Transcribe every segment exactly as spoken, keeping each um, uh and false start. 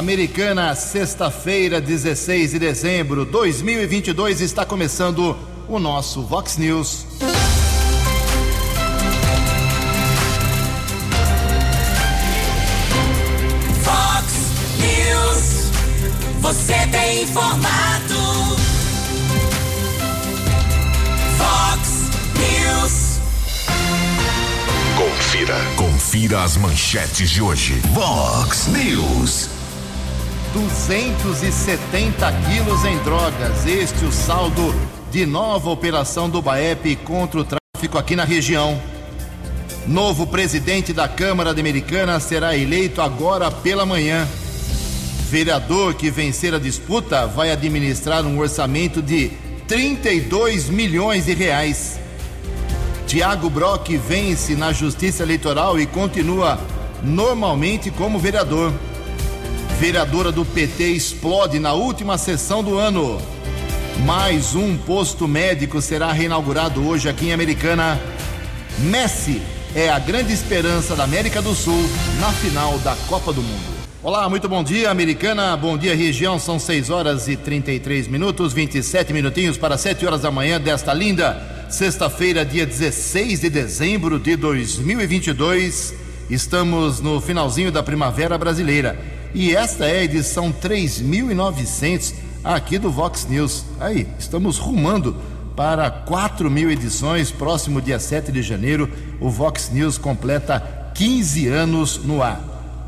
Americana, sexta-feira, dezesseis de dezembro de dois mil e vinte e dois, está começando o nosso Vox News. Vox News, você tem informado. Vox News. Confira, confira as manchetes de hoje. Vox News. duzentos e setenta quilos em drogas. Este o saldo de nova operação do B A E P contra o tráfico aqui na região. Novo presidente da Câmara de Americana será eleito agora pela manhã. Vereador que vencer a disputa vai administrar um orçamento de trinta e dois milhões de reais. Thiago Brock vence na Justiça Eleitoral e continua normalmente como vereador. Vereadora do P T explode na última sessão do ano. Mais um posto médico será reinaugurado hoje aqui em Americana. Messi é a grande esperança da América do Sul na final da Copa do Mundo. Olá, muito bom dia, Americana. Bom dia, região. São seis horas e trinta e três minutos, vinte e sete minutinhos para sete horas da manhã desta linda sexta-feira, dia dezesseis de dezembro de dois mil e vinte e dois. Estamos no finalzinho da primavera brasileira. E esta é a edição três mil e novecentos aqui do Vox News. Aí, estamos rumando para quatro mil edições. Próximo dia sete de janeiro, o Vox News completa quinze anos no ar.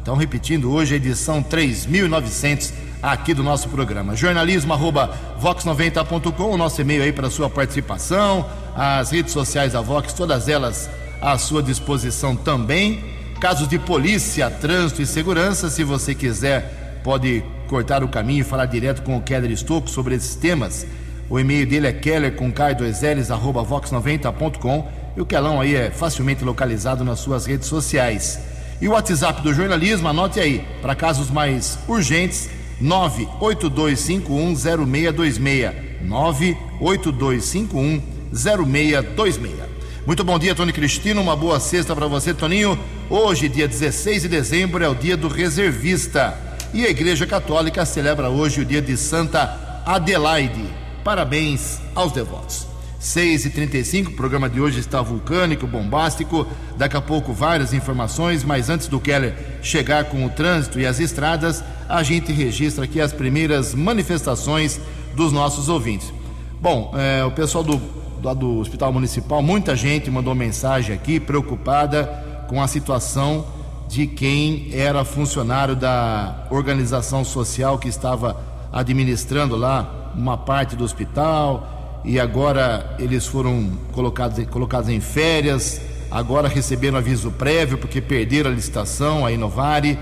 Então, repetindo, hoje a edição três mil e novecentos aqui do nosso programa. Jornalismo arroba vox noventa ponto com, o nosso e-mail aí para sua participação. As redes sociais da Vox, todas elas à sua disposição também. Casos de polícia, trânsito e segurança, se você quiser, pode cortar o caminho e falar direto com o Keller Estocco sobre esses temas. O e-mail dele é keller com k2ls arroba vox noventa ponto com e o Kelão aí é facilmente localizado nas suas redes sociais. E o WhatsApp do jornalismo, anote aí, para casos mais urgentes, nove oito dois cinco um zero seis dois seis, nove oito dois cinco um zero seis dois seis. Muito bom dia, Tony Cristino, uma boa sexta para você, Toninho. Hoje, dia dezesseis de dezembro, é o dia do reservista. E a Igreja Católica celebra hoje o dia de Santa Adelaide. Parabéns aos devotos. seis e trinta e cinco, o programa de hoje está vulcânico, bombástico. Daqui a pouco várias informações, mas antes do Keller chegar com o trânsito e as estradas, a gente registra aqui as primeiras manifestações dos nossos ouvintes. Bom, é, o pessoal do... lá do Hospital Municipal, muita gente mandou mensagem aqui, preocupada com a situação de quem era funcionário da organização social que estava administrando lá uma parte do hospital, e agora eles foram colocados, colocados em férias, agora receberam aviso prévio porque perderam a licitação, a Inovare.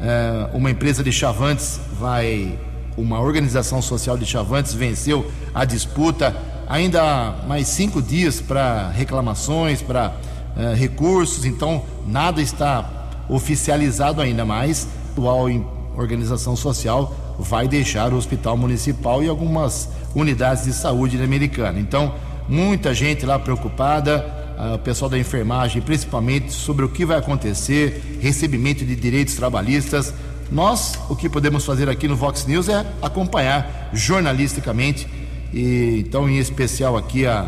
É, uma empresa de Chavantes vai, uma organização social de Chavantes venceu a disputa. Ainda há mais cinco dias para reclamações, para uh, recursos, então nada está oficializado ainda, mas a organização social vai deixar o Hospital Municipal e algumas unidades de saúde da Americana. Então, muita gente lá preocupada, uh, o pessoal da enfermagem, principalmente sobre o que vai acontecer, recebimento de direitos trabalhistas. Nós, o que podemos fazer aqui no Vox News é acompanhar jornalisticamente. E então, em especial aqui a,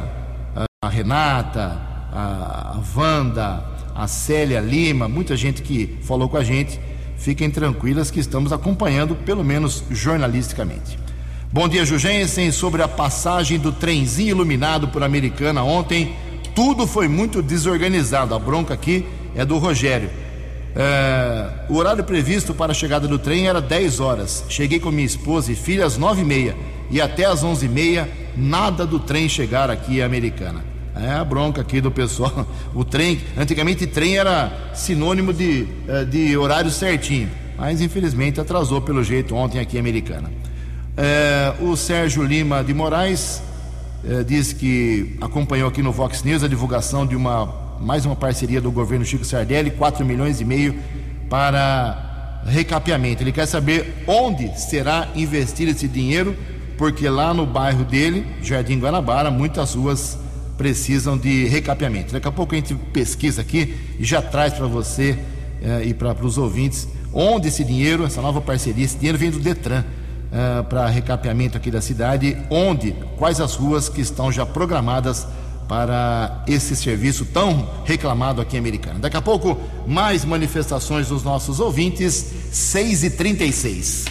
a Renata, a, a Wanda, a Célia Lima, muita gente que falou com a gente. Fiquem tranquilas que estamos acompanhando, pelo menos jornalisticamente. Bom dia, Jujensen. Sobre a passagem do trenzinho iluminado por Americana ontem, tudo foi muito desorganizado. A bronca aqui é do Rogério. É, o horário previsto para a chegada do trem era dez horas. Cheguei com minha esposa e filha às nove e meia. E até às onze e meia, nada do trem chegar aqui à Americana. É a bronca aqui do pessoal. O trem, antigamente trem era sinônimo de, de horário certinho, mas infelizmente atrasou pelo jeito ontem aqui à Americana. É, o Sérgio Lima de Moraes é, diz que acompanhou aqui no Vox News a divulgação de uma, mais uma parceria do governo Chico Sardelli, quatro milhões e meio para recapeamento. Ele quer saber onde será investido esse dinheiro, porque lá no bairro dele, Jardim Guanabara, muitas ruas precisam de recapeamento. Daqui a pouco a gente pesquisa aqui e já traz para você eh, e para os ouvintes Onde esse dinheiro, essa nova parceria, esse dinheiro vem do Detran uh, para recapeamento aqui da cidade, onde, quais as ruas que estão já programadas para esse serviço tão reclamado aqui em Americana. Daqui a pouco, mais manifestações dos nossos ouvintes, seis e trinta e seis.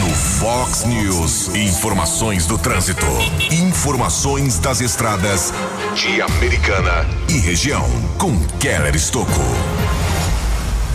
No Vox News, informações do trânsito, informações das estradas de Americana e região, com Keller Estocco.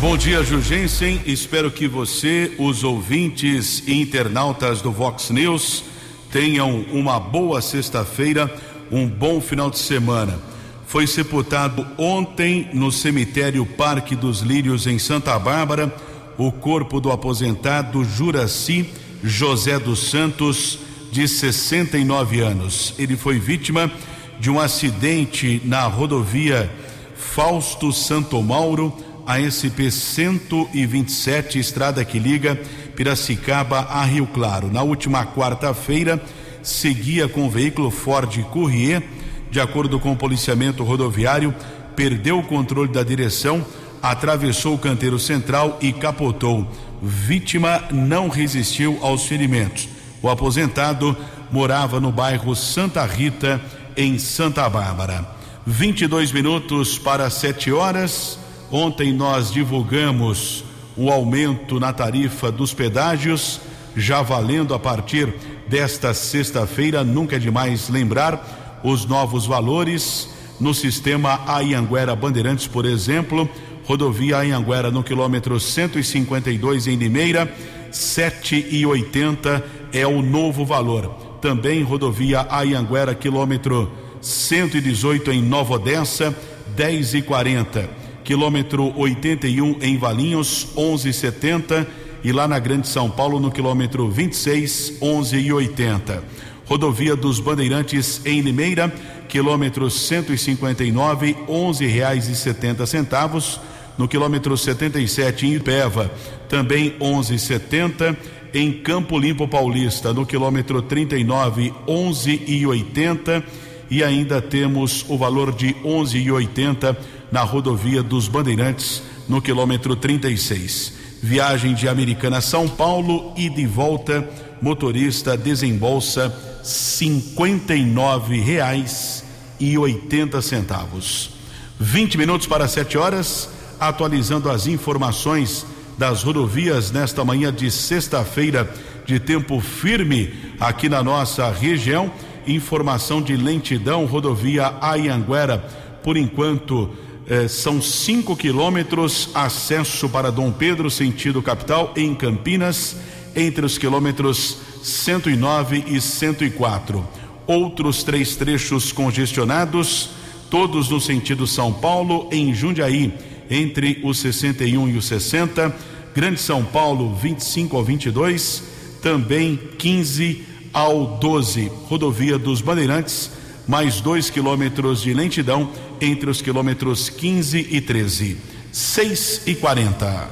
Bom dia, Jujensen. Espero que você, os ouvintes e internautas do Vox News, tenham uma boa sexta-feira, um bom final de semana. Foi sepultado ontem no cemitério Parque dos Lírios, em Santa Bárbara, o corpo do aposentado Juraci José dos Santos, de sessenta e nove anos. Ele foi vítima de um acidente na rodovia Fausto Santo Mauro, a S P cento e vinte e sete, estrada que liga Piracicaba a Rio Claro. Na última quarta-feira, seguia com o veículo Ford Courier. De acordo com o policiamento rodoviário, perdeu o controle da direção, atravessou o canteiro central e capotou. Vítima não resistiu aos ferimentos. O aposentado morava no bairro Santa Rita, em Santa Bárbara. vinte e dois minutos para sete horas. Ontem nós divulgamos o aumento na tarifa dos pedágios, já valendo a partir desta sexta-feira. Nunca é demais lembrar os novos valores no sistema Anhanguera Bandeirantes, por exemplo. Rodovia Anhanguera, no quilômetro cento e cinquenta e dois, em Limeira, sete e oitenta é o novo valor. Também rodovia Anhanguera, quilômetro cento e dezoito, em Nova Odessa, dez e quarenta. Quilômetro oitenta e um, em Valinhos, onze e setenta, e lá na Grande São Paulo, no quilômetro vinte e seis, onze e oitenta. Rodovia dos Bandeirantes, em Limeira, quilômetro cento e cinquenta e nove, onze reais e setenta centavos. No quilômetro setenta e sete, em Ipeva, também onze e setenta. Em Campo Limpo Paulista, no quilômetro trinta e nove, onze e oitenta. E ainda temos o valor de onze e oitenta na rodovia dos Bandeirantes, no quilômetro trinta e seis. Viagem de Americana a São Paulo e de volta, motorista desembolsa cinquenta e nove reais e oitenta centavos. vinte minutos para sete horas, atualizando as informações das rodovias nesta manhã de sexta-feira, de tempo firme aqui na nossa região. Informação de lentidão, rodovia Anhanguera, por enquanto eh, são cinco quilômetros, acesso para Dom Pedro, sentido capital, em Campinas, entre os quilômetros cento e nove e cento e quatro. Outros três trechos congestionados, todos no sentido São Paulo, em Jundiaí, entre os sessenta e um e os sessenta, Grande São Paulo, vinte e cinco ao vinte e dois, também quinze ao doze, rodovia dos Bandeirantes, mais dois quilômetros de lentidão entre os quilômetros quinze e treze. seis e quarenta.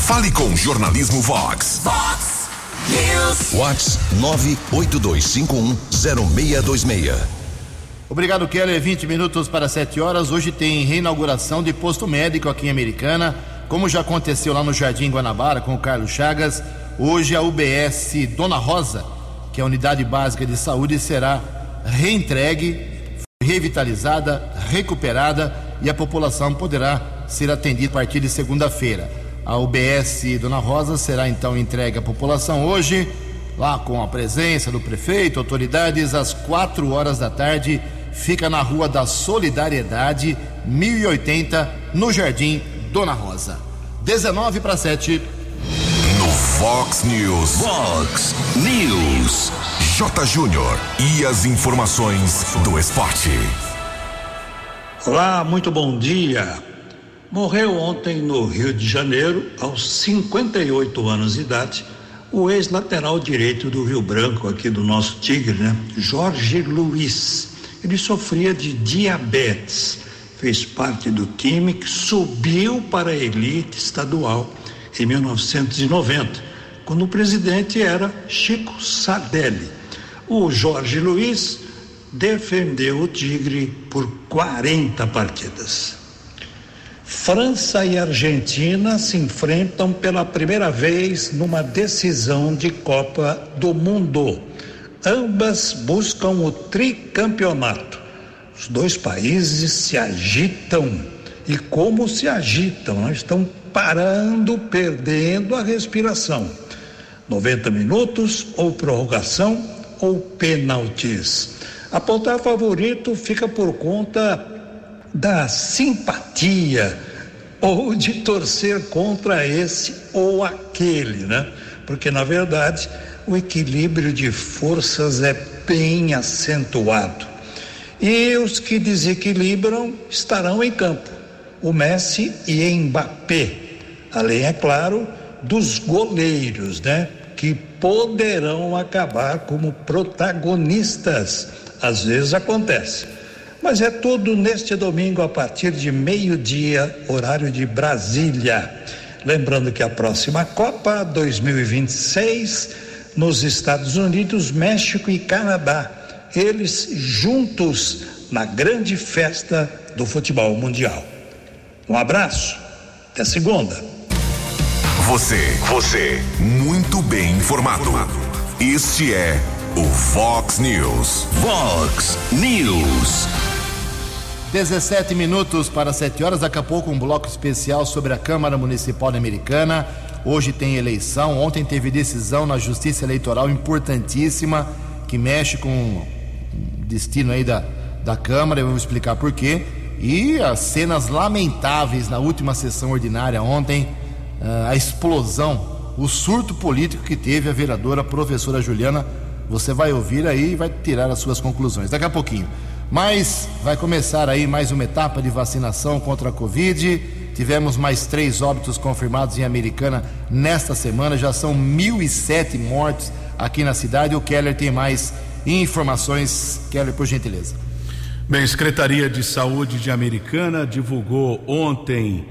Fale com o jornalismo Vox. Vox News. Vox nove oito dois cinco um zero seis dois seis. Obrigado, Keller. vinte minutos para sete horas. Hoje tem reinauguração de posto médico aqui em Americana, como já aconteceu lá no Jardim Guanabara com o Carlos Chagas. Hoje a U B S Dona Rosa, que é a unidade básica de saúde, será reentregue, revitalizada, recuperada, e a população poderá ser atendida a partir de segunda-feira. A U B S Dona Rosa será então entregue à população hoje, lá com a presença do prefeito, autoridades, às quatro horas da tarde. Fica na Rua da Solidariedade, mil e oitenta, no Jardim Dona Rosa. dezenove para sete. No Vox News. Vox News. J. Júnior e as informações do esporte. Olá, muito bom dia. Morreu ontem no Rio de Janeiro, aos cinquenta e oito anos de idade, o ex-lateral direito do Rio Branco, aqui do nosso Tigre, né? Jorge Luiz. Ele sofria de diabetes, fez parte do time que subiu para a elite estadual em mil novecentos e noventa, quando o presidente era Chico Sardelli. O Jorge Luiz defendeu o Tigre por quarenta partidas. França e Argentina se enfrentam pela primeira vez numa decisão de Copa do Mundo. Ambas buscam o tricampeonato. Os dois países se agitam. E como se agitam? Estão parando, perdendo a respiração. noventa minutos, ou prorrogação, ou penaltis. Apontar favorito fica por conta da simpatia ou de torcer contra esse ou aquele, né? Porque, na verdade, o equilíbrio de forças é bem acentuado. E os que desequilibram estarão em campo, o Messi e Mbappé, além, é claro, dos goleiros, né? Que poderão acabar como protagonistas, às vezes acontece. Mas é tudo neste domingo a partir de meio-dia, horário de Brasília. Lembrando que a próxima Copa dois mil e vinte e seis, nos Estados Unidos, México e Canadá, eles juntos na grande festa do futebol mundial. Um abraço, até segunda. Você, você, muito bem informado. Este é o Vox News. Vox News. dezessete minutos para sete horas, daqui a pouco um bloco especial sobre a Câmara Municipal Americana. Hoje tem eleição, ontem teve decisão na Justiça Eleitoral importantíssima, que mexe com o destino aí da, da Câmara, eu vou explicar por quê. E as cenas lamentáveis na última sessão ordinária ontem, a explosão, o surto político que teve a vereadora a professora Juliana, você vai ouvir aí e vai tirar as suas conclusões daqui a pouquinho. Mas vai começar aí mais uma etapa de vacinação contra a Covid. Tivemos mais três óbitos confirmados em Americana nesta semana. Já são mil e sete mortes aqui na cidade. O Keller tem mais informações. Keller, por gentileza. Bem, a Secretaria de Saúde de Americana divulgou ontem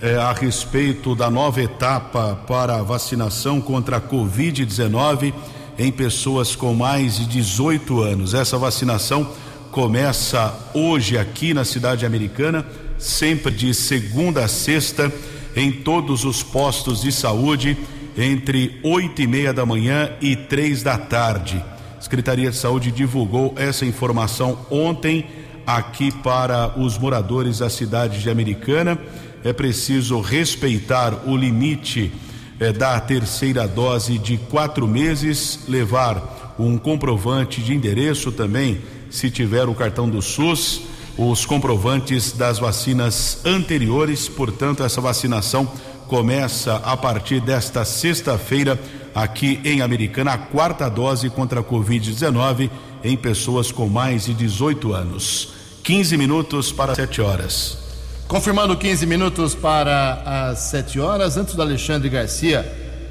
eh, a respeito da nova etapa para a vacinação contra a covid dezenove em pessoas com mais de dezoito anos. Essa vacinação começa hoje aqui na cidade americana, sempre de segunda a sexta, em todos os postos de saúde, entre oito e meia da manhã e três da tarde. A Secretaria de Saúde divulgou essa informação ontem aqui para os moradores da cidade de Americana. É preciso respeitar o limite É, da terceira dose de quatro meses, levar um comprovante de endereço também, se tiver o cartão do SUS, os comprovantes das vacinas anteriores. Portanto, essa vacinação começa a partir desta sexta-feira aqui em Americana, a quarta dose contra a covid dezenove em pessoas com mais de dezoito anos. quinze minutos para sete horas. Confirmando quinze minutos para as sete horas, antes do Alexandre Garcia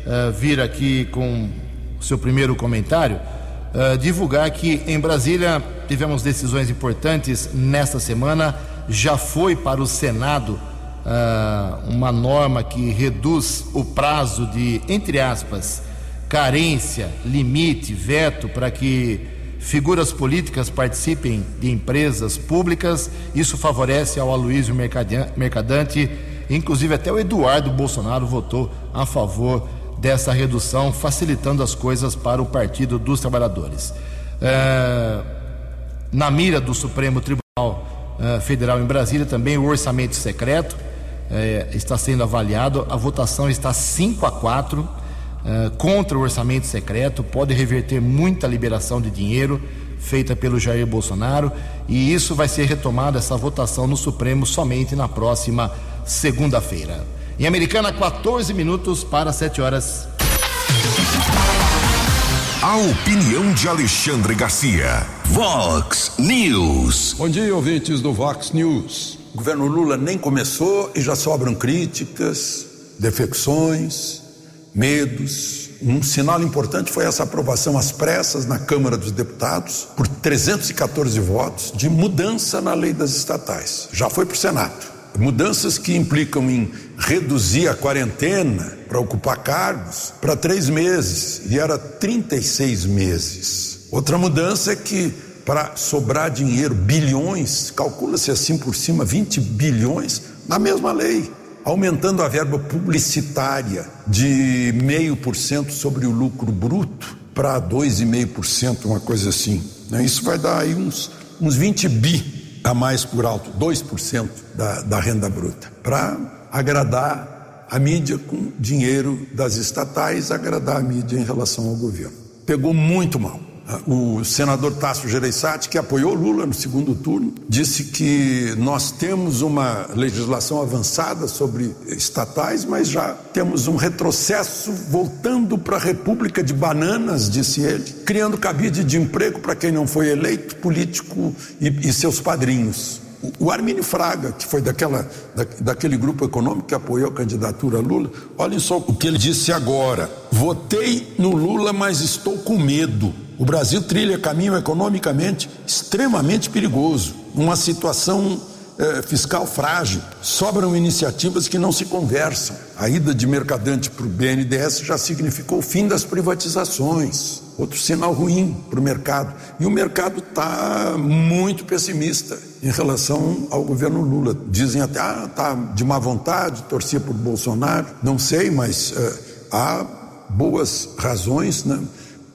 uh, vir aqui com o seu primeiro comentário, uh, divulgar que em Brasília tivemos decisões importantes nesta semana. Já foi para o Senado uh, uma norma que reduz o prazo de, entre aspas, carência, limite, veto para que figuras políticas participem de empresas públicas. Isso favorece ao Aloysio Mercadante, inclusive até o Eduardo Bolsonaro votou a favor dessa redução, facilitando as coisas para o Partido dos Trabalhadores. É, na mira do Supremo Tribunal Federal em Brasília, também o orçamento secreto é, está sendo avaliado. A votação está cinco a quatro, Uh, contra o orçamento secreto, pode reverter muita liberação de dinheiro feita pelo Jair Bolsonaro, e isso vai ser retomado, essa votação no Supremo, somente na próxima segunda-feira. Em Americana, quatorze minutos para sete horas. A opinião de Alexandre Garcia. Vox News. Bom dia, ouvintes do Vox News. O governo Lula nem começou e já sobram críticas, defecções, medos. Um sinal importante foi essa aprovação às pressas na Câmara dos Deputados, por trezentos e catorze votos, de mudança na lei das estatais. Já foi para o Senado. Mudanças que implicam em reduzir a quarentena para ocupar cargos para três meses, e era trinta e seis meses. Outra mudança é que, para sobrar dinheiro, bilhões, calcula-se assim por cima, vinte bilhões, na mesma lei, aumentando a verba publicitária de zero vírgula cinco por cento sobre o lucro bruto para dois vírgula cinco por cento, uma coisa assim. Isso vai dar aí uns, uns vinte bi a mais por alto, dois por cento da, da renda bruta, para agradar a mídia com dinheiro das estatais, agradar a mídia em relação ao governo. Pegou muito mal. O senador Tasso Gereissati, que apoiou Lula no segundo turno, disse que nós temos uma legislação avançada sobre estatais, mas já temos um retrocesso voltando para a república de bananas, disse ele, criando cabide de emprego para quem não foi eleito, político e, e seus padrinhos. O Armínio Fraga, que foi daquela, da, daquele grupo econômico que apoiou a candidatura a Lula, olhem só o que ele disse agora: votei no Lula, mas estou com medo. O Brasil trilha caminho economicamente extremamente perigoso, uma situação eh, fiscal frágil, sobram iniciativas que não se conversam. A ida de Mercadante para o B N D E S já significou o fim das privatizações, outro sinal ruim para o mercado. E o mercado está muito pessimista em relação ao governo Lula. Dizem até, ah, está de má vontade, torcia por Bolsonaro, não sei, mas eh, há boas razões, né,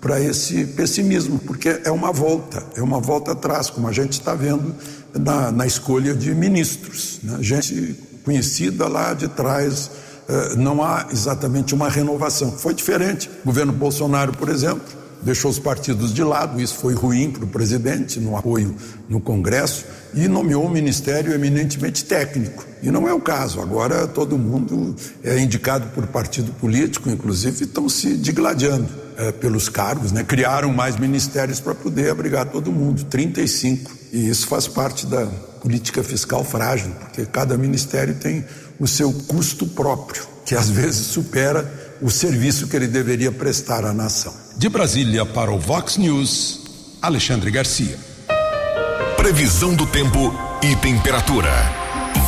para esse pessimismo, porque é uma volta, é uma volta atrás, como a gente está vendo na, na escolha de ministros, né? Gente conhecida lá de trás, eh, não há exatamente uma renovação. Foi diferente, o governo Bolsonaro, por exemplo, deixou os partidos de lado, isso foi ruim para o presidente, no apoio no Congresso, e nomeou um ministério eminentemente técnico, e não é o caso, agora todo mundo é indicado por partido político, inclusive estão se digladiando pelos cargos, né? Criaram mais ministérios para poder abrigar todo mundo, trinta e cinco, e isso faz parte da política fiscal frágil, porque cada ministério tem o seu custo próprio, que às vezes supera o serviço que ele deveria prestar à nação. De Brasília para o Vox News, Alexandre Garcia. Previsão do tempo e temperatura.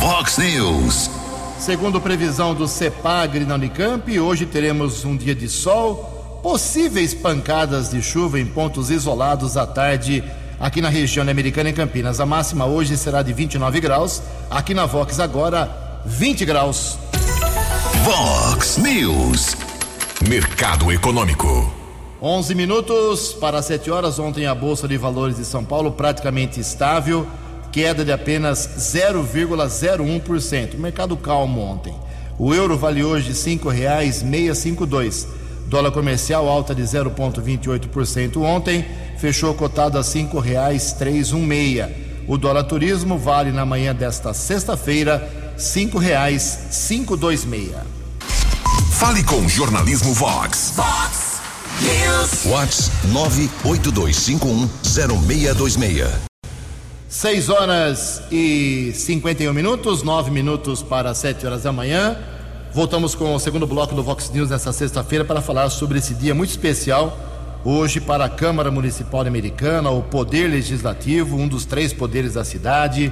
Vox News. Segundo previsão do CEPAGRE na Unicamp, hoje teremos um dia de sol, possíveis pancadas de chuva em pontos isolados à tarde aqui na região americana, em Campinas. A máxima hoje será de vinte e nove graus. Aqui na Vox agora, vinte graus. Vox News, mercado econômico. onze minutos para sete horas. Ontem a Bolsa de Valores de São Paulo praticamente estável, queda de apenas zero vírgula zero um por cento. Mercado calmo ontem. O euro vale hoje cinco reais e seiscentos e cinquenta e dois. Dólar comercial alta de zero vírgula vinte e oito por cento ontem, fechou cotado a cinco reais e trezentos e dezesseis. O dólar turismo vale na manhã desta sexta-feira cinco reais e quinhentos e vinte e seis. Fale com o jornalismo Vox. Vox News. Vox nove oito dois cinco um zero seis dois seis. seis horas e cinquenta e um minutos, nove minutos para sete horas da manhã. Voltamos com o segundo bloco do Vox News nesta sexta-feira para falar sobre esse dia muito especial hoje para a Câmara Municipal Americana, o Poder Legislativo, um dos três poderes da cidade,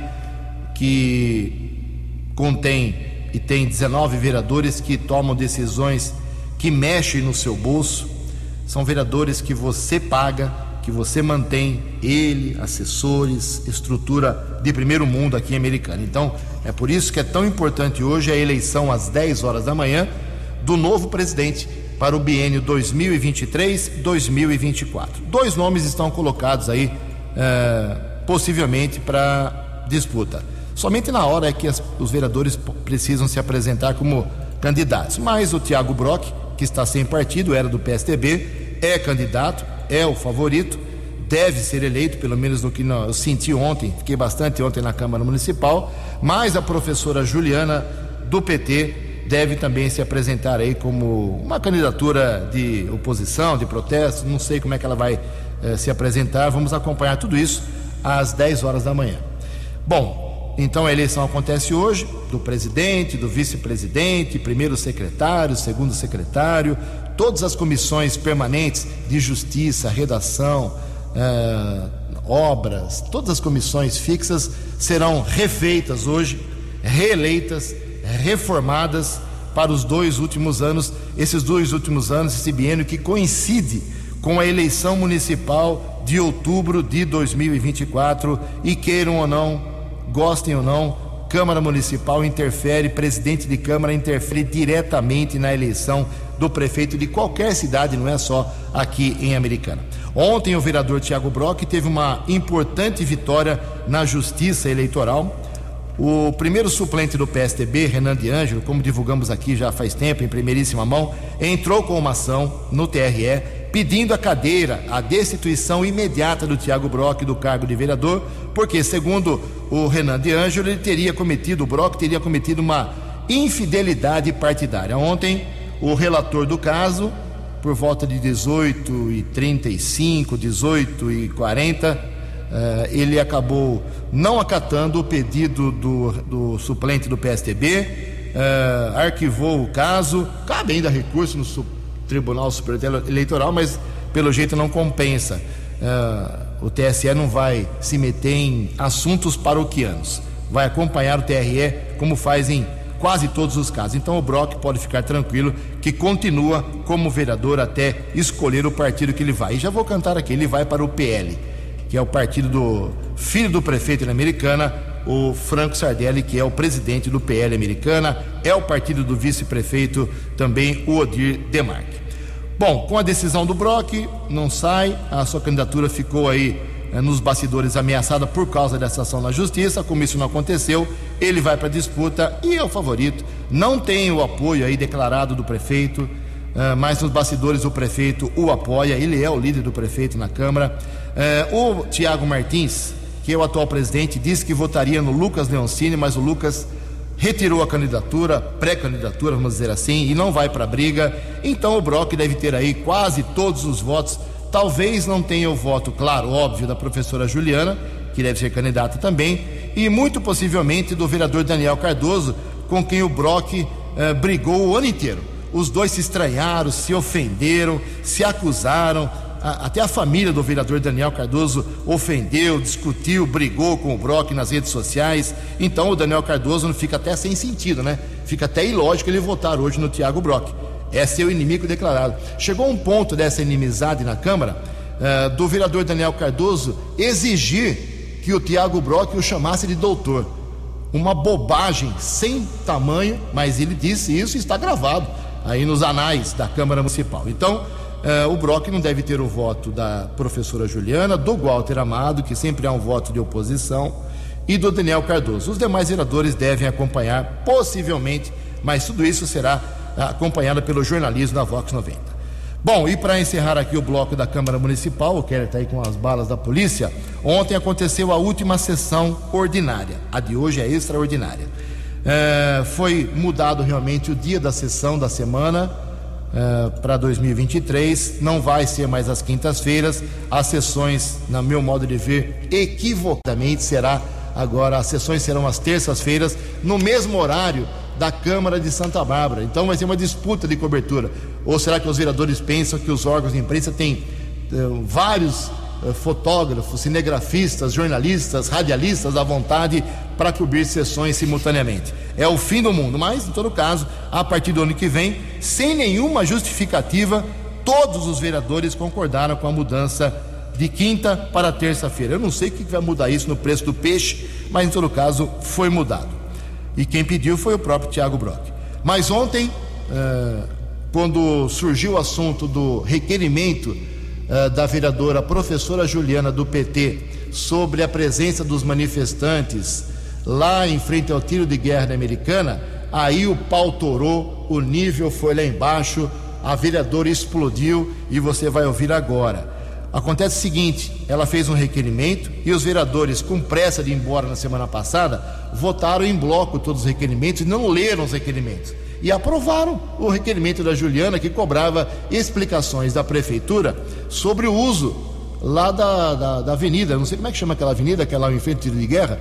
que contém e tem dezenove vereadores que tomam decisões que mexem no seu bolso. São vereadores que você paga, que você mantém, ele, assessores, estrutura de primeiro mundo aqui em Americana. Então, é por isso que é tão importante hoje a eleição às dez horas da manhã do novo presidente para o biênio dois mil e vinte e três a dois mil e vinte e quatro. Dois nomes estão colocados aí, uh, possivelmente para disputa. Somente na hora é que as, os vereadores precisam se apresentar como candidatos. Mas o Thiago Brock, que está sem partido, era do P S D B, é candidato, é o favorito, deve ser eleito, pelo menos no que eu senti ontem, fiquei bastante ontem na Câmara Municipal, mas a professora Juliana, do P T, deve também se apresentar aí como uma candidatura de oposição, de protesto, não sei como é que ela vai eh, se apresentar, vamos acompanhar tudo isso às dez horas da manhã. Bom, então a eleição acontece hoje, do presidente, do vice-presidente, primeiro secretário, segundo secretário, todas as comissões permanentes de justiça, redação, eh, obras, todas as comissões fixas serão refeitas hoje, reeleitas, reformadas para os dois últimos anos, esses dois últimos anos, esse biênio que coincide com a eleição municipal de outubro de dois mil e vinte e quatro, e queiram ou não, gostem ou não, Câmara Municipal interfere, presidente de Câmara interfere diretamente na eleição do prefeito de qualquer cidade, não é só aqui em Americana. Ontem o vereador Thiago Brock teve uma importante vitória na Justiça Eleitoral. O primeiro suplente do P S D B, Renan de Ângelo, como divulgamos aqui já faz tempo, em primeiríssima mão, entrou com uma ação no T R E, pedindo a cadeira, a destituição imediata do Thiago Brock do cargo de vereador, porque, segundo o Renan de Ângelo, ele teria cometido, o Brock teria cometido uma infidelidade partidária. Ontem, o relator do caso, por volta de dezoito e trinta e cinco, dezoito e quarenta... Uh, ele acabou não acatando o pedido do, do suplente do P S D B, uh, arquivou o caso. Cabe ainda recurso no su- Tribunal Superior Eleitoral, mas pelo jeito não compensa. Uh, o T S E não vai se meter em assuntos paroquianos, vai acompanhar o T R E como faz em quase todos os casos. Então o Brock pode ficar tranquilo que continua como vereador até escolher o partido que ele vai. E já vou cantar aqui, ele vai para o P L, que é o partido do filho do prefeito da Americana, o Franco Sardelli, que é o presidente do P L Americana, é o partido do vice-prefeito também, o Odir Demarque. Bom, com a decisão do Brock, não sai, a sua candidatura ficou aí eh, nos bastidores ameaçada por causa dessa ação na Justiça. Como isso não aconteceu, ele vai para a disputa e é o favorito, não tem o apoio aí declarado do prefeito, Uh, mas nos bastidores o prefeito o apoia, ele é o líder do prefeito na Câmara. Uh, o Thiago Martins, que é o atual presidente, disse que votaria no Lucas Leoncini, mas o Lucas retirou a candidatura, pré-candidatura, vamos dizer assim, e não vai para a briga. Então o Brock deve ter aí quase todos os votos, talvez não tenha o voto, claro, óbvio, da professora Juliana, que deve ser candidata também, e muito possivelmente do vereador Daniel Cardoso, com quem o Brock uh, brigou o ano inteiro. Os dois se estranharam, se ofenderam, se acusaram, a, até a família do vereador Daniel Cardoso ofendeu, discutiu, brigou com o Brock nas redes sociais. Então o Daniel Cardoso não fica até sem sentido, né? Fica até ilógico ele votar hoje no Thiago Brock, é seu inimigo declarado. Chegou um ponto dessa inimizade na Câmara, uh, do vereador Daniel Cardoso exigir que o Thiago Brock o chamasse de doutor. Uma bobagem sem tamanho, mas ele disse isso e está gravado aí nos anais da Câmara Municipal. Então, eh, o Brock não deve ter o voto da professora Juliana, do Walter Amado, que sempre há um voto de oposição, e do Daniel Cardoso. Os demais vereadores devem acompanhar, possivelmente, mas tudo isso será acompanhado pelo jornalismo da Vox noventa. Bom, e para encerrar aqui o bloco da Câmara Municipal, o Keller está aí com as balas da polícia. Ontem aconteceu a última sessão ordinária, a de hoje é extraordinária. É, foi mudado realmente o dia da sessão da semana é, para dois mil e vinte e três, não vai ser mais às quintas-feiras. As sessões, no meu modo de ver, equivocadamente será agora, as sessões serão às terças-feiras, no mesmo horário da Câmara de Santa Bárbara. Então vai ser uma disputa de cobertura, ou será que os vereadores pensam que os órgãos de imprensa têm uh, vários uh, fotógrafos, cinegrafistas, jornalistas, radialistas à vontade para cobrir sessões simultaneamente? É o fim do mundo, mas em todo caso, a partir do ano que vem, sem nenhuma justificativa, todos os vereadores concordaram com a mudança de quinta para terça-feira. Eu não sei o que vai mudar isso no preço do peixe, mas em todo caso foi mudado. E quem pediu foi o próprio Thiago Brock. Mas ontem, quando surgiu o assunto do requerimento da vereadora professora Juliana do P T sobre a presença dos manifestantes lá em frente ao Tiro de Guerra da Americana, aí o pau torou, o nível foi lá embaixo, a vereadora explodiu e você vai ouvir agora. Acontece o seguinte, ela fez um requerimento e os vereadores, com pressa de ir embora na semana passada, votaram em bloco todos os requerimentos e não leram os requerimentos. E aprovaram o requerimento da Juliana, que cobrava explicações da prefeitura sobre o uso lá da, da, da avenida, não sei como é que chama aquela avenida, aquela em frente ao Tiro de Guerra,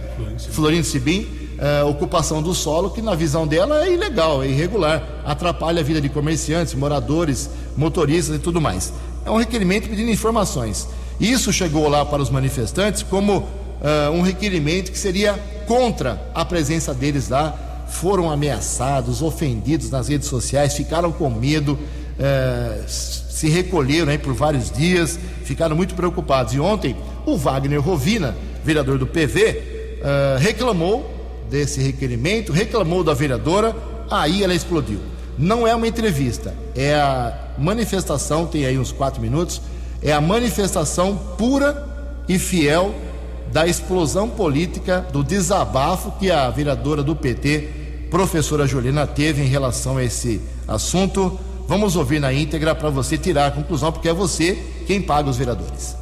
Florindo Sibim, é, ocupação do solo, que na visão dela é ilegal, é irregular, atrapalha a vida de comerciantes, moradores, motoristas e tudo mais. É um requerimento pedindo informações. Isso chegou lá para os manifestantes como uh, um requerimento que seria contra a presença deles lá. Foram ameaçados, ofendidos nas redes sociais, ficaram com medo, uh, se recolheram aí por vários dias, ficaram muito preocupados. E ontem o Wagner Rovina, vereador do P V, uh, reclamou desse requerimento, reclamou da vereadora, aí ela explodiu. Não é uma entrevista, é a manifestação, tem aí uns quatro minutos, é a manifestação pura e fiel da explosão política, do desabafo que a vereadora do P T, professora Juliana, teve em relação a esse assunto. Vamos ouvir na íntegra para você tirar a conclusão, porque é você quem paga os vereadores.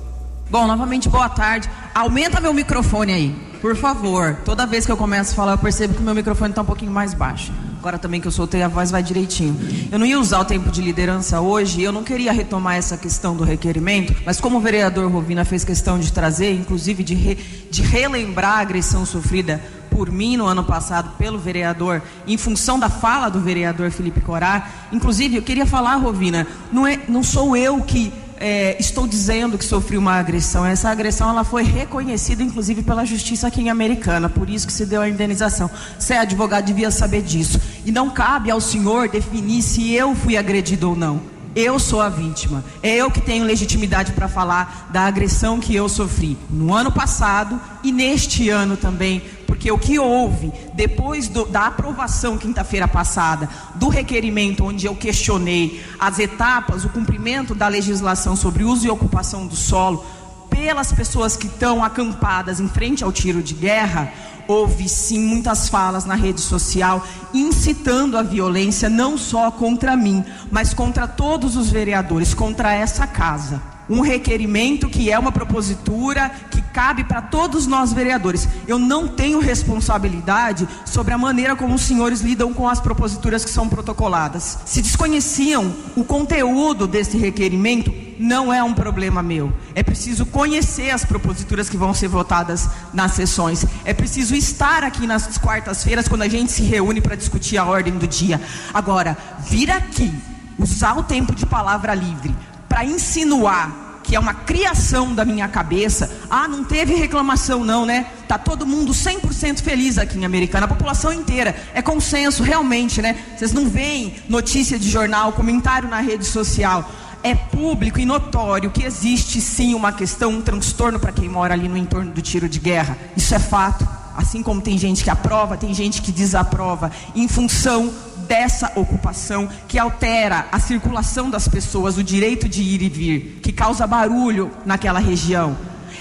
Bom, novamente, boa tarde. Aumenta meu microfone aí, por favor. Toda vez que eu começo a falar, eu percebo que o meu microfone está um pouquinho mais baixo. Agora também que eu soltei a voz, vai direitinho. Eu não ia usar o tempo de liderança hoje, eu não queria retomar essa questão do requerimento, mas como o vereador Rovina fez questão de trazer, inclusive de, re, de relembrar a agressão sofrida por mim no ano passado pelo vereador, em função da fala do vereador Felipe Corá, inclusive eu queria falar, Rovina, não, é, não sou eu que é, estou dizendo que sofri uma agressão. Essa agressão ela foi reconhecida inclusive pela justiça aqui em Americana, por isso que se deu a indenização. Você é advogado, devia saber disso. E não cabe ao senhor definir se eu fui agredido ou não. Eu sou a vítima. É eu que tenho legitimidade para falar da agressão que eu sofri no ano passado e neste ano também, porque o que houve depois do, da aprovação quinta-feira passada do requerimento onde eu questionei as etapas, o cumprimento da legislação sobre uso e ocupação do solo pelas pessoas que estão acampadas em frente ao tiro de guerra, houve sim muitas falas na rede social incitando a violência não só contra mim, mas contra todos os vereadores, contra essa casa. Um requerimento que é uma propositura que cabe para todos nós vereadores. Eu não tenho responsabilidade sobre a maneira como os senhores lidam com as proposituras que são protocoladas. Se desconheciam o conteúdo desse requerimento, não é um problema meu. É preciso conhecer as proposituras que vão ser votadas nas sessões. É preciso estar aqui nas quartas-feiras, quando a gente se reúne para discutir a ordem do dia. Agora, vir aqui, usar o tempo de palavra livre para insinuar que é uma criação da minha cabeça, ah, não teve reclamação não, né? Tá todo mundo cem por cento feliz aqui em Americana, a população inteira, é consenso realmente, né? Vocês não veem notícia de jornal, comentário na rede social. É público e notório que existe sim uma questão, um transtorno para quem mora ali no entorno do tiro de guerra. Isso é fato. Assim como tem gente que aprova, tem gente que desaprova, em função dessa ocupação que altera a circulação das pessoas, o direito de ir e vir, que causa barulho naquela região.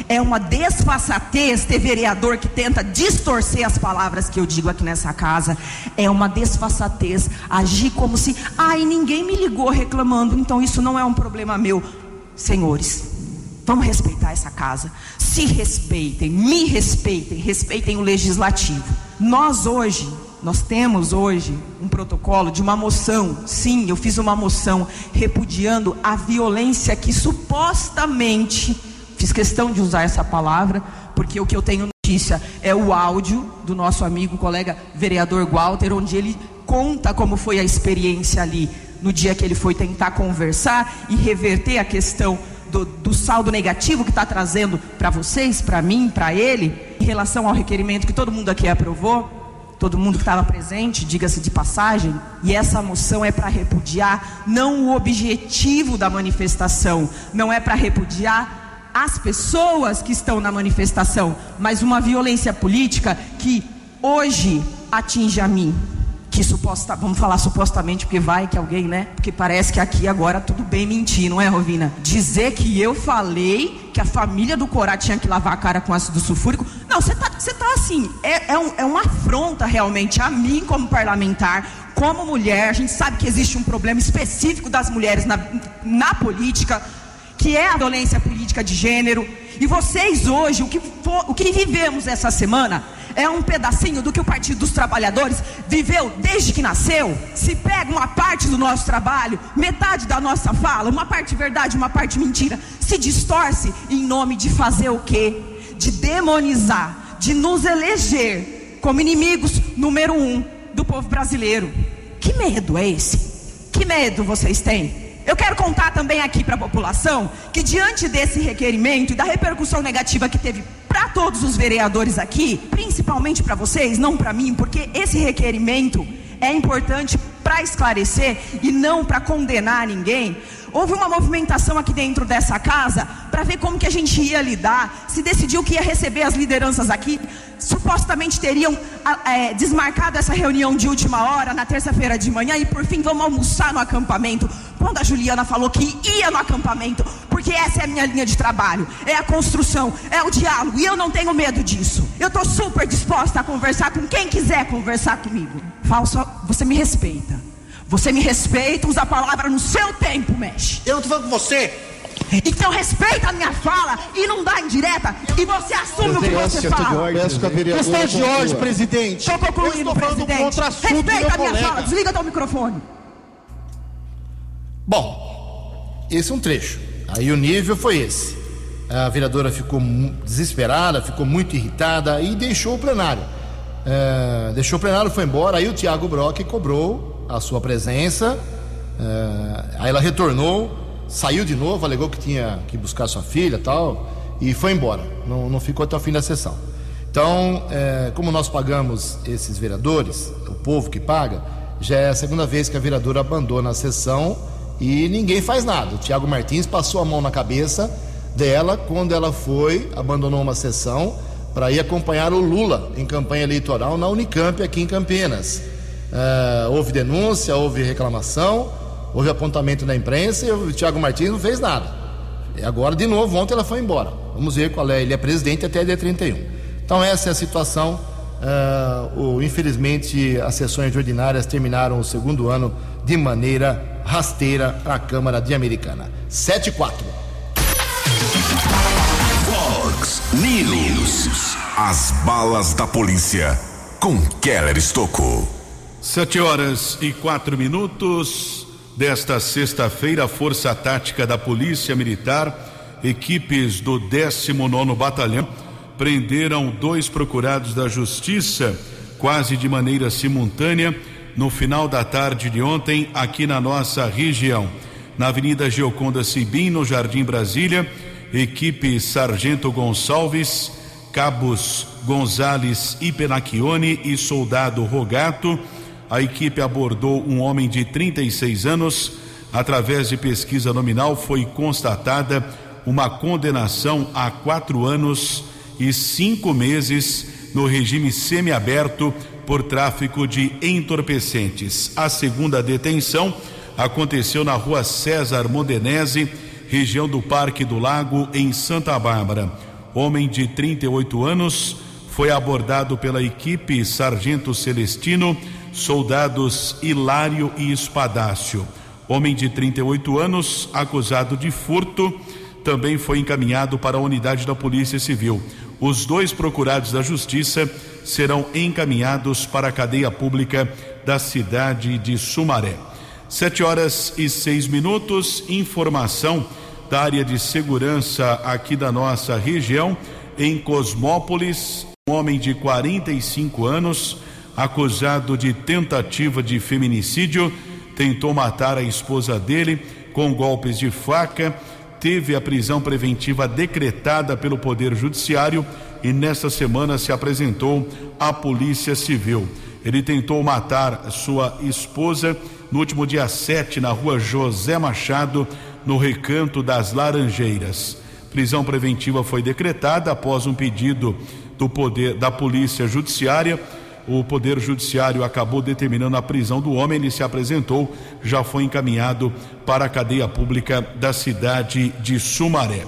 É uma desfaçatez ter vereador que tenta distorcer as palavras que eu digo aqui nessa casa. É uma desfaçatez agir como se, ai, ninguém me ligou reclamando, então isso não é um problema meu. Senhores, vamos respeitar essa casa. Se respeitem, me respeitem, respeitem o legislativo. Nós hoje, nós temos hoje um protocolo de uma moção. Sim, eu fiz uma moção repudiando a violência que supostamente, fiz questão de usar essa palavra, porque o que eu tenho notícia é o áudio do nosso amigo, colega vereador Walter, onde ele conta como foi a experiência ali no dia que ele foi tentar conversar e reverter a questão Do, do saldo negativo que está trazendo para vocês, para mim, para ele, em relação ao requerimento que todo mundo aqui aprovou, todo mundo que estava presente, diga-se de passagem, e essa moção é para repudiar não o objetivo da manifestação, não é para repudiar as pessoas que estão na manifestação, mas uma violência política que hoje atinge a mim. Que suposta, vamos falar supostamente, porque vai que alguém, né? Porque parece que aqui agora tudo bem mentir, não é, Rovina? Dizer que eu falei que a família do Corá tinha que lavar a cara com ácido sulfúrico. Não, você tá, você tá assim, é, é, um, é uma afronta realmente a mim como parlamentar, como mulher. A gente sabe que existe um problema específico das mulheres na, na política, que é a violência política de gênero. E vocês hoje, o que, for, o que vivemos essa semana é um pedacinho do que o Partido dos Trabalhadores viveu desde que nasceu. Se pega uma parte do nosso trabalho, metade da nossa fala, uma parte verdade, uma parte mentira, se distorce em nome de fazer o quê? De demonizar, de nos eleger como inimigos número um do povo brasileiro. Que medo é esse? Que medo vocês têm? Eu quero contar também aqui para a população que diante desse requerimento e da repercussão negativa que teve para todos os vereadores aqui, principalmente para vocês, não para mim, porque esse requerimento é importante para esclarecer e não para condenar ninguém, houve uma movimentação aqui dentro dessa casa para ver como que a gente ia lidar, se decidiu que ia receber as lideranças aqui supostamente teriam é, desmarcado essa reunião de última hora na terça-feira de manhã e por fim vamos almoçar no acampamento, quando a Juliana falou que ia no acampamento, porque essa é a minha linha de trabalho, é a construção, é o diálogo, e eu não tenho medo disso. Eu estou super disposta a conversar com quem quiser conversar comigo. Falso, você me respeita. Você me respeita, usa a palavra no seu tempo, mexe. Eu não tô falando com você. Então respeita a minha fala e não dá indireta e você assume o que você fala. Questão de ordem, presidente. Estou concluindo, presidente. Respeita a minha fala, desliga teu microfone. Bom, esse é um trecho. Aí o nível foi esse. A vereadora ficou desesperada, ficou muito irritada e deixou o plenário. É, deixou o plenário, foi embora. Aí o Thiago Brock cobrou a sua presença. É, aí ela retornou. Saiu de novo, alegou que tinha que buscar sua filha e tal, e foi embora. Não, não ficou até o fim da sessão. Então, é, como nós pagamos esses vereadores, o povo que paga, já é a segunda vez que a vereadora abandona a sessão e ninguém faz nada. O Thiago Martins passou a mão na cabeça dela quando ela foi, abandonou uma sessão para ir acompanhar o Lula em campanha eleitoral na Unicamp aqui em Campinas. É, houve denúncia, houve reclamação. Houve apontamento na imprensa e o Thiago Martins não fez nada. E agora, de novo, ontem ela foi embora. Vamos ver qual é. Ele é presidente até dia trinta e um. Então, essa é a situação. Uh, o, infelizmente, as sessões ordinárias terminaram o segundo ano de maneira rasteira para a Câmara de Americana. sete e quatro. Vox News. As balas da polícia com Keller Estocco. sete horas e quatro minutos. Desta sexta-feira, a Força Tática da Polícia Militar, equipes do décimo nono Batalhão, prenderam dois procurados da Justiça, quase de maneira simultânea, no final da tarde de ontem, aqui na nossa região. Na Avenida Gioconda Sibim, no Jardim Brasília, equipe Sargento Gonçalves, Cabos Gonzales e Penacchione e Soldado Rogato. A equipe abordou um homem de trinta e seis anos. Através de pesquisa nominal foi constatada uma condenação a quatro anos e cinco meses no regime semiaberto por tráfico de entorpecentes. A segunda detenção aconteceu na rua César Mondenese, região do Parque do Lago, em Santa Bárbara. Homem de trinta e oito anos foi abordado pela equipe Sargento Celestino, soldados Hilário e Espadácio. Homem de trinta e oito anos, acusado de furto, também foi encaminhado para a unidade da Polícia Civil. Os dois procurados da Justiça serão encaminhados para a cadeia pública da cidade de Sumaré. sete horas e seis minutos, informação da área de segurança aqui da nossa região, em Cosmópolis, um homem de quarenta e cinco anos, acusado de tentativa de feminicídio, tentou matar a esposa dele com golpes de faca, teve a prisão preventiva decretada pelo Poder Judiciário e nesta semana se apresentou à Polícia Civil. Ele tentou matar sua esposa no último dia sete na rua José Machado, no Recanto das Laranjeiras. Prisão preventiva foi decretada após um pedido do poder da Polícia Judiciária. O Poder Judiciário acabou determinando a prisão do homem, ele se apresentou, já foi encaminhado para a cadeia pública da cidade de Sumaré.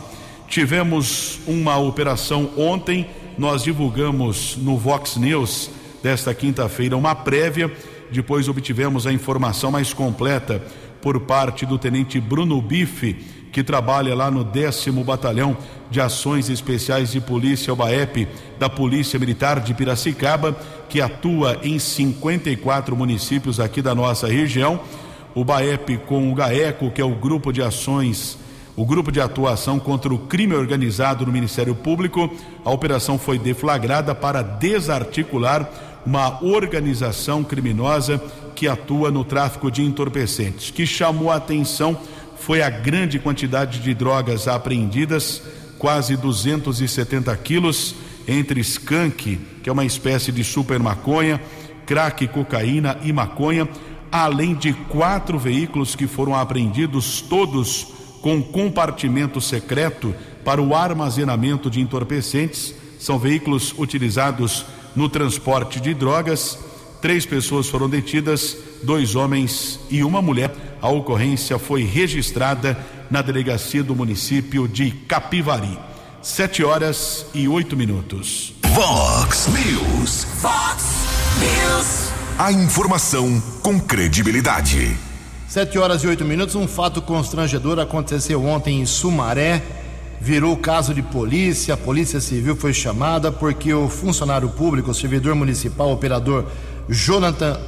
Tivemos uma operação ontem, nós divulgamos no Vox News desta quinta-feira uma prévia, depois obtivemos a informação mais completa por parte do tenente Bruno Bife, que trabalha lá no décimo Batalhão de Ações Especiais de Polícia, o B A E P, da Polícia Militar de Piracicaba, que atua em cinquenta e quatro municípios aqui da nossa região. O B A E P com o GAECO, que é o grupo de ações, o grupo de atuação contra o crime organizado no Ministério Público. A operação foi deflagrada para desarticular uma organização criminosa que atua no tráfico de entorpecentes, que chamou a atenção foi a grande quantidade de drogas apreendidas, quase duzentos e setenta quilos, entre skunk, que é uma espécie de super maconha, crack, cocaína e maconha, além de quatro veículos que foram apreendidos, todos com compartimento secreto para o armazenamento de entorpecentes, são veículos utilizados no transporte de drogas. Três pessoas foram detidas, dois homens e uma mulher. A ocorrência foi registrada na delegacia do município de Capivari. Sete horas e oito minutos. Vox News. Vox News. A informação com credibilidade. Sete horas e oito minutos. Um fato constrangedor aconteceu ontem em Sumaré. Virou caso de polícia, a polícia civil foi chamada porque o funcionário público, o servidor municipal, o operador Jonathan,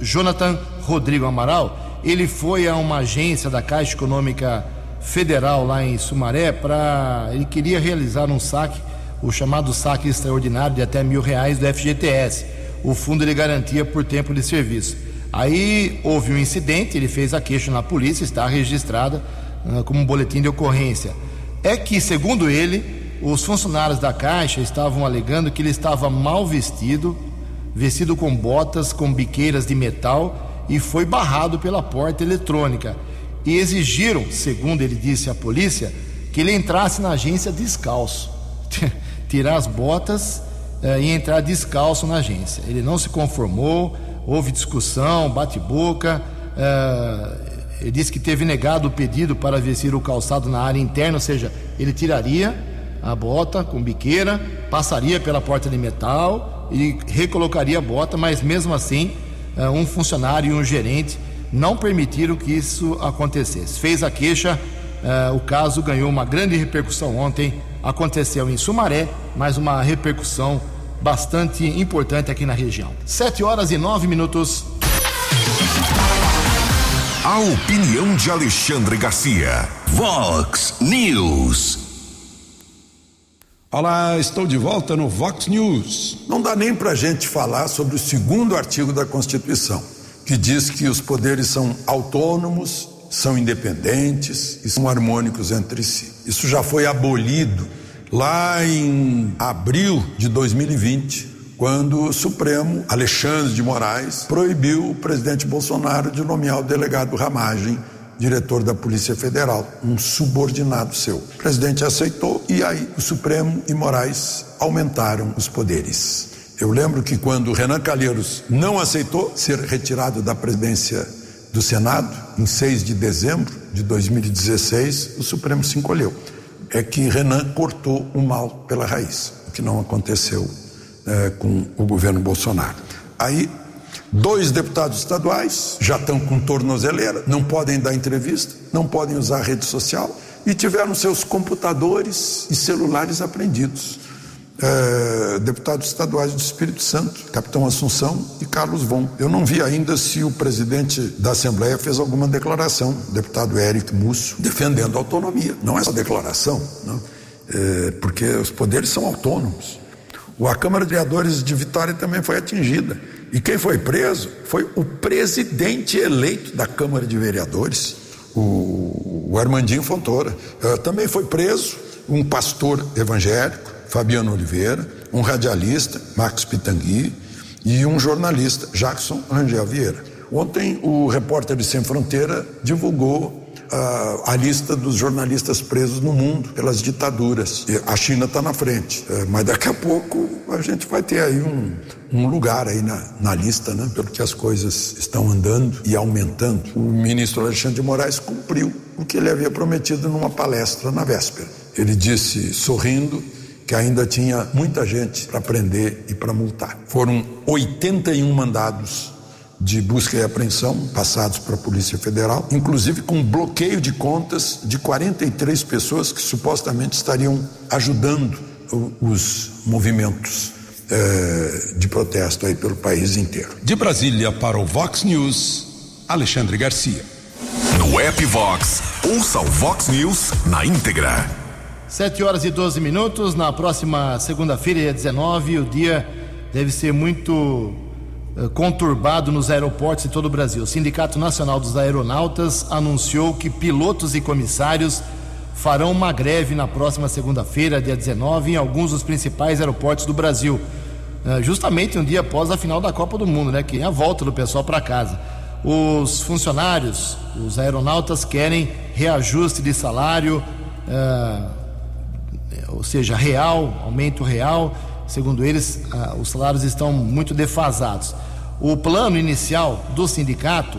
Jonathan Rodrigo Amaral, ele foi a uma agência da Caixa Econômica Federal lá em Sumaré para ele queria realizar um saque, o chamado saque extraordinário de até mil reais do F G T S, o fundo de garantia por tempo de serviço. Aí houve um incidente, ele fez a queixa na polícia, está registrada uh, como um boletim de ocorrência. É que, segundo ele, os funcionários da Caixa estavam alegando que ele estava mal vestido, vestido com botas, com biqueiras de metal, e foi barrado pela porta eletrônica. E exigiram, segundo ele disse à polícia, que ele entrasse na agência descalço, tirar as botas eh, e entrar descalço na agência. Ele não se conformou, houve discussão, bate-boca. Eh, Ele disse que teve negado o pedido para vestir o calçado na área interna, ou seja, ele tiraria a bota com biqueira, passaria pela porta de metal e recolocaria a bota, mas mesmo assim, um funcionário e um gerente não permitiram que isso acontecesse. Fez a queixa, o caso ganhou uma grande repercussão ontem, aconteceu em Sumaré, mas uma repercussão bastante importante aqui na região. Sete horas e nove minutos. A opinião de Alexandre Garcia. Vox News. Olá, estou de volta no Vox News. Não dá nem pra gente falar sobre o segundo artigo da Constituição, que diz que os poderes são autônomos, são independentes e são harmônicos entre si. Isso já foi abolido lá em abril de dois mil e vinte. Quando o Supremo, Alexandre de Moraes, proibiu o presidente Bolsonaro de nomear o delegado Ramagem, diretor da Polícia Federal, um subordinado seu. O presidente aceitou e aí o Supremo e Moraes aumentaram os poderes. Eu lembro que quando Renan Calheiros não aceitou ser retirado da presidência do Senado, em seis de dezembro de dois mil e dezesseis, o Supremo se encolheu. É que Renan cortou o mal pela raiz, o que não aconteceu É, com o governo Bolsonaro. Aí, dois deputados estaduais já estão com tornozeleira, não podem dar entrevista, não podem usar a rede social e tiveram seus computadores e celulares apreendidos. É, deputados estaduais do Espírito Santo, Capitão Assunção e Carlos Von. Eu não vi ainda se o presidente da Assembleia fez alguma declaração, deputado Eric Musso, defendendo a autonomia. Não é só declaração, não? É, porque os poderes são autônomos. A Câmara de Vereadores de Vitória também foi atingida. E quem foi preso foi o presidente eleito da Câmara de Vereadores, o, o Armandinho Fontoura. Uh, também foi preso um pastor evangélico, Fabiano Oliveira, um radialista, Marcos Pitangui, e um jornalista, Jackson Rangel Vieira. Ontem o repórter de Sem Fronteira divulgou a lista dos jornalistas presos no mundo pelas ditaduras. A China está na frente, mas daqui a pouco a gente vai ter aí um, um lugar aí na, na lista, né? Pelo que as coisas estão andando e aumentando. O ministro Alexandre de Moraes cumpriu o que ele havia prometido numa palestra na véspera. Ele disse, sorrindo, que ainda tinha muita gente para prender e para multar. Foram oitenta e um mandados de busca e apreensão passados para a Polícia Federal, inclusive com bloqueio de contas de quarenta e três pessoas que supostamente estariam ajudando os movimentos eh, de protesto aí pelo país inteiro. De Brasília para o Vox News, Alexandre Garcia. No app Vox, ouça o Vox News na íntegra. Sete horas e doze minutos. Na próxima segunda-feira, dia dezenove, o dia deve ser muito conturbado nos aeroportos de todo o Brasil. O Sindicato Nacional dos Aeronautas anunciou que pilotos e comissários farão uma greve na próxima segunda-feira, dia dezenove, em alguns dos principais aeroportos do Brasil, justamente um dia após a final da Copa do Mundo, né, que é a volta do pessoal para casa. Os funcionários, os aeronautas, querem reajuste de salário, ou seja, real, aumento real, segundo eles, ah, os salários estão muito defasados. O plano inicial do sindicato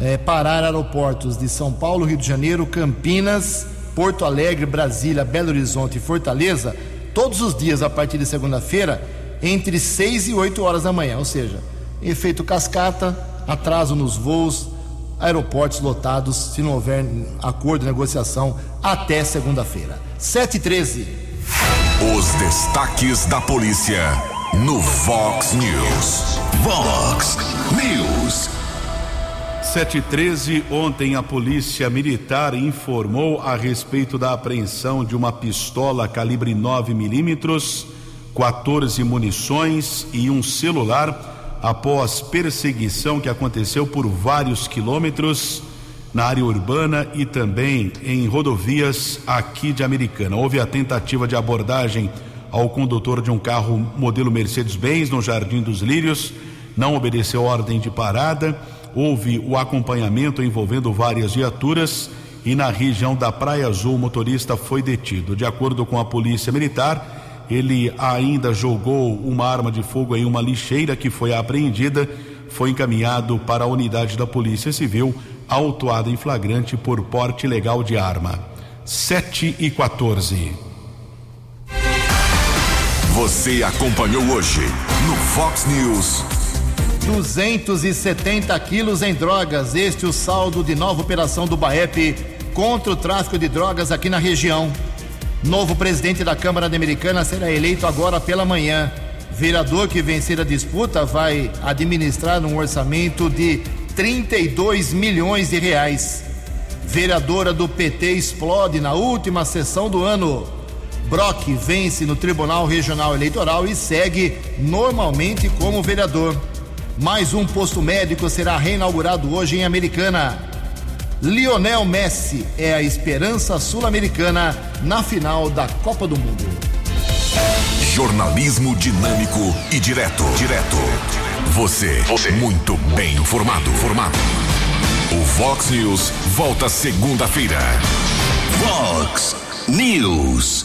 é parar aeroportos de São Paulo, Rio de Janeiro, Campinas, Porto Alegre, Brasília, Belo Horizonte e Fortaleza, todos os dias a partir de segunda-feira, entre seis e oito horas da manhã, ou seja, efeito cascata, atraso nos voos, aeroportos lotados, se não houver acordo, negociação, até segunda-feira. sete e treze. Os destaques da polícia no Vox News. Vox News. sete e treze, ontem a polícia militar informou a respeito da apreensão de uma pistola calibre nove milímetros, quatorze munições e um celular, após perseguição que aconteceu por vários quilômetros na área urbana e também em rodovias aqui de Americana. Houve a tentativa de abordagem ao condutor de um carro modelo Mercedes-Benz no Jardim dos Lírios, não obedeceu ordem de parada, houve o acompanhamento envolvendo várias viaturas e na região da Praia Azul o motorista foi detido. De acordo com a Polícia Militar, ele ainda jogou uma arma de fogo em uma lixeira que foi apreendida, foi encaminhado para a unidade da Polícia Civil, autuado em flagrante por porte ilegal de arma. sete e quatorze. Você acompanhou hoje no Fox News. duzentos e setenta quilos em drogas, este é o saldo de nova operação do B A E P contra o tráfico de drogas aqui na região. Novo presidente da Câmara da Americana será eleito agora pela manhã. Vereador que vencer a disputa vai administrar um orçamento de trinta e dois milhões de reais. Vereadora do P T explode na última sessão do ano. Brock vence no Tribunal Regional Eleitoral e segue normalmente como vereador. Mais um posto médico será reinaugurado hoje em Americana. Lionel Messi é a esperança sul-americana na final da Copa do Mundo. Jornalismo dinâmico e direto. Direto. Você, Você. muito bem informado. Formado. O Vox News volta segunda-feira. Vox News.